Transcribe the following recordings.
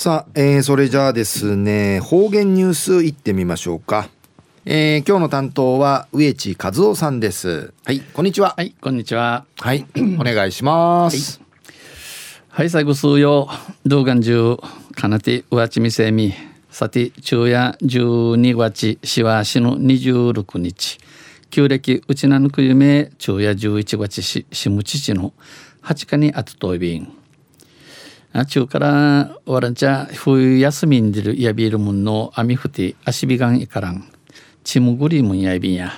さあ、それじゃあですね、方言ニュースいってみましょうか。今日の担当は上地和夫さんです。はい、こんにちは。はい、こんにちは。はい、お願いします。はい、はい、最後数曜動画中かなてうわちみせみさて昼夜12月しわしの26日旧暦うちなぬくゆめ昼夜11月ししむちちの8日にあとといびん中からわらんちゃ冬休みに出るやびるもんのあみふてあしびがんいからんちむぐりもんやいびんや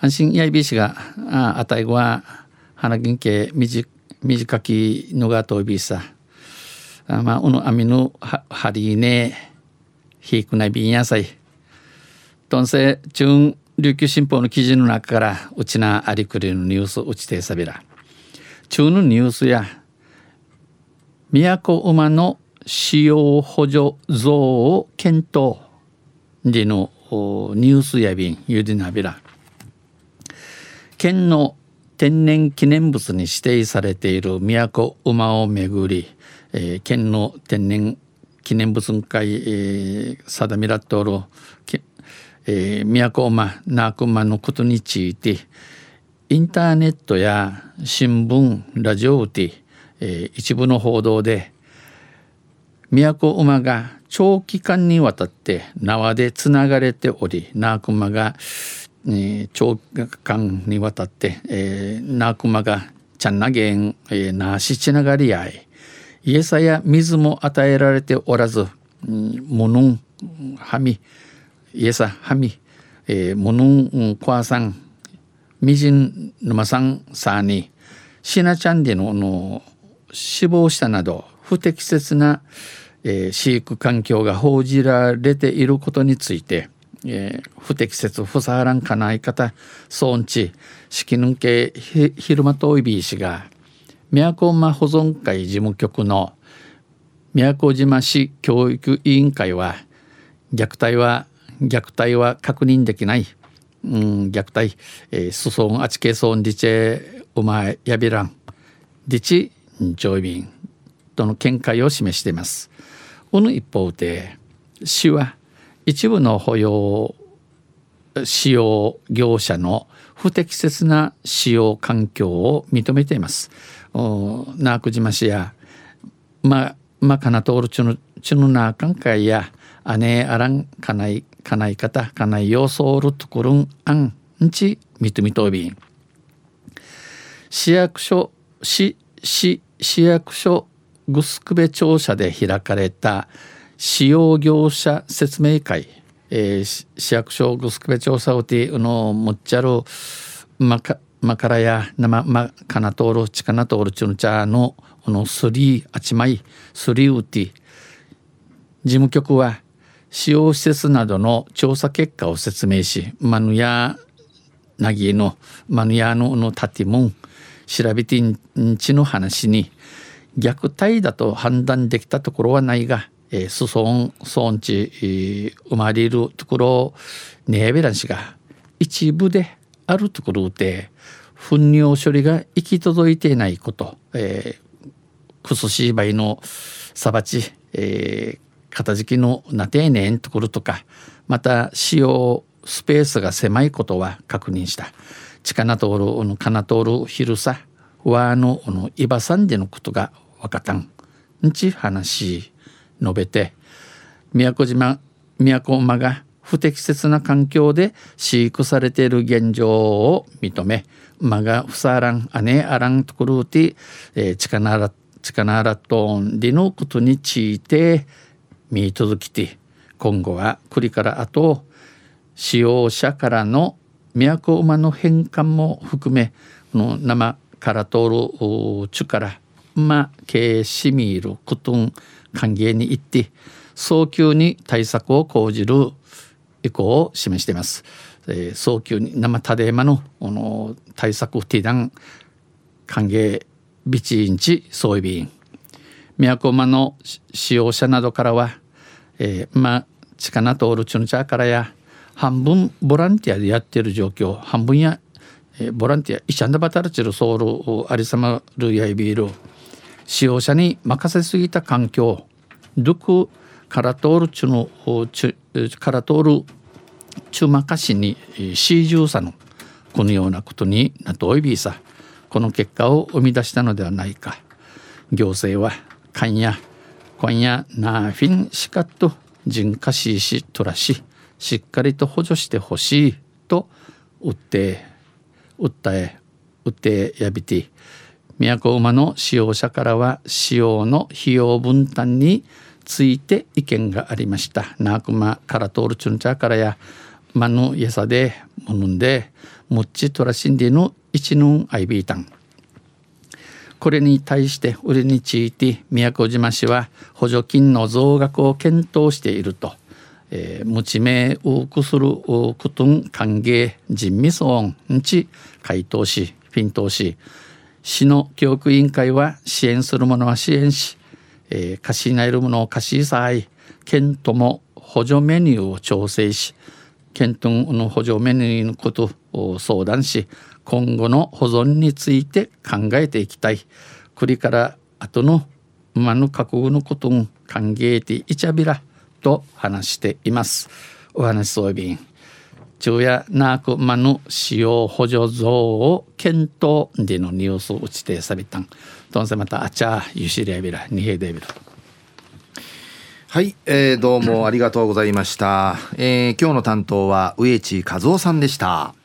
安心やいびしがあたいごは花銀け短きのがといびさあまあうのあみのはりねひくないびんやさいとんせちゅん琉球新報の記事の中からうちなありくりのニュースうちてさびら中のニュースや都馬の使用補助増を検討でのニュースやびんゆでなびら県の天然記念物に指定されている都馬をめぐり、県の天然記念物委員会、定めらっておる、都馬那久馬のことについてインターネットや新聞ラジオで一部の報道で都馬が長期間にわたって縄でつながれており那久馬が、長期間にわたって、那久馬がちゃんなげん、なしつながり合い餌や水も与えられておらずものんはみ餌はみ、ものんこわさんみじんぬまさんさにしなちゃんでの死亡したなど不適切な、飼育環境が報じられていることについて、不適切不さはらんかない方そんちしきぬんけ昼間といびいしが都馬保存会事務局の宮古島市教育委員会は虐待は確認できない、虐待すそんあちけそんりちうまやびらんりち上民との見解を示しています。うぬ一方で市は一部の保養使用業者の不適切な使用環境を認めています。那久島市やまかなとおるちのなあかんかいやあねあらんかない方かないようそうるところんあんちみとみとびん市役所ぐすくべ庁舎で開かれた使用業者説明会、市役所ぐすくべ庁舎をてのもっちゃるまからやまかなとおるちかなとおるちゅんちゃのすりあちまいすりうて事務局は使用施設などの調査結果を説明しまぬやなぎのまぬやの建物調べてんちの話に虐待だと判断できたところはないが、すそんそんち、生まれるところをねえべらんしが一部であるところで糞尿処理が行き届いていないこと、くすしいばいのさばち、片付きのなてえねんところとかまた使用スペースが狭いことは確認したちかなとおるのかなとおる昼さわのいばさんでのことがわかたんんち話述べて都馬が不適切な環境で飼育されている現状を認めまがふさあらんあねあらんところでちかならとんでのことについて見続きて今後は国からあと使用者からの都馬の返還も含めの生から通るちゅからまけしみいることん歓迎に行って早急に対策を講じる意向を示しています、早急に生たでまの対策提案歓迎ビチインチ総備員都馬の使用者などからは、ちかな通るちゅんちゃからや半分ボランティアでやっている状況半分やボランティアイチャンダバタルチルソウルアリサマルヤイビール使用者に任せすぎた環境どこから通る中のから通る中間かしにシジューサのこのようなことになとおいびさ、この結果を生み出したのではないか。行政はかんやこんやなフィンしかと人化ししとらし、しっかりと補助してほしいと訴えやびて、都馬の使用者からは使用の費用分担について意見がありました。なあくまから通るちゅんちゃからやまぬやさでもぬんでもっちとらしんでの一ぬんあいびいたん。これに対して俺について宮古島市は補助金の増額を検討していると、無知名をくすることん歓迎人味層んち回答しピントし、市の教育委員会は支援するものは支援し、貸しないるものを貸しさい、県とも補助メニューを調整し、県との補助メニューのことを相談し、今後の保存について考えていきたい。栗から後の馬の覚悟のことを歓迎ていちゃびらと話しています。お話しそうびん昼夜なく馬の使用補助増を検討でのニュースを打ちてさびたんどんせまたあちゃゆしりやびらにへでびら。はい、どうもありがとうございました。今日の担当は上地和夫さんでした。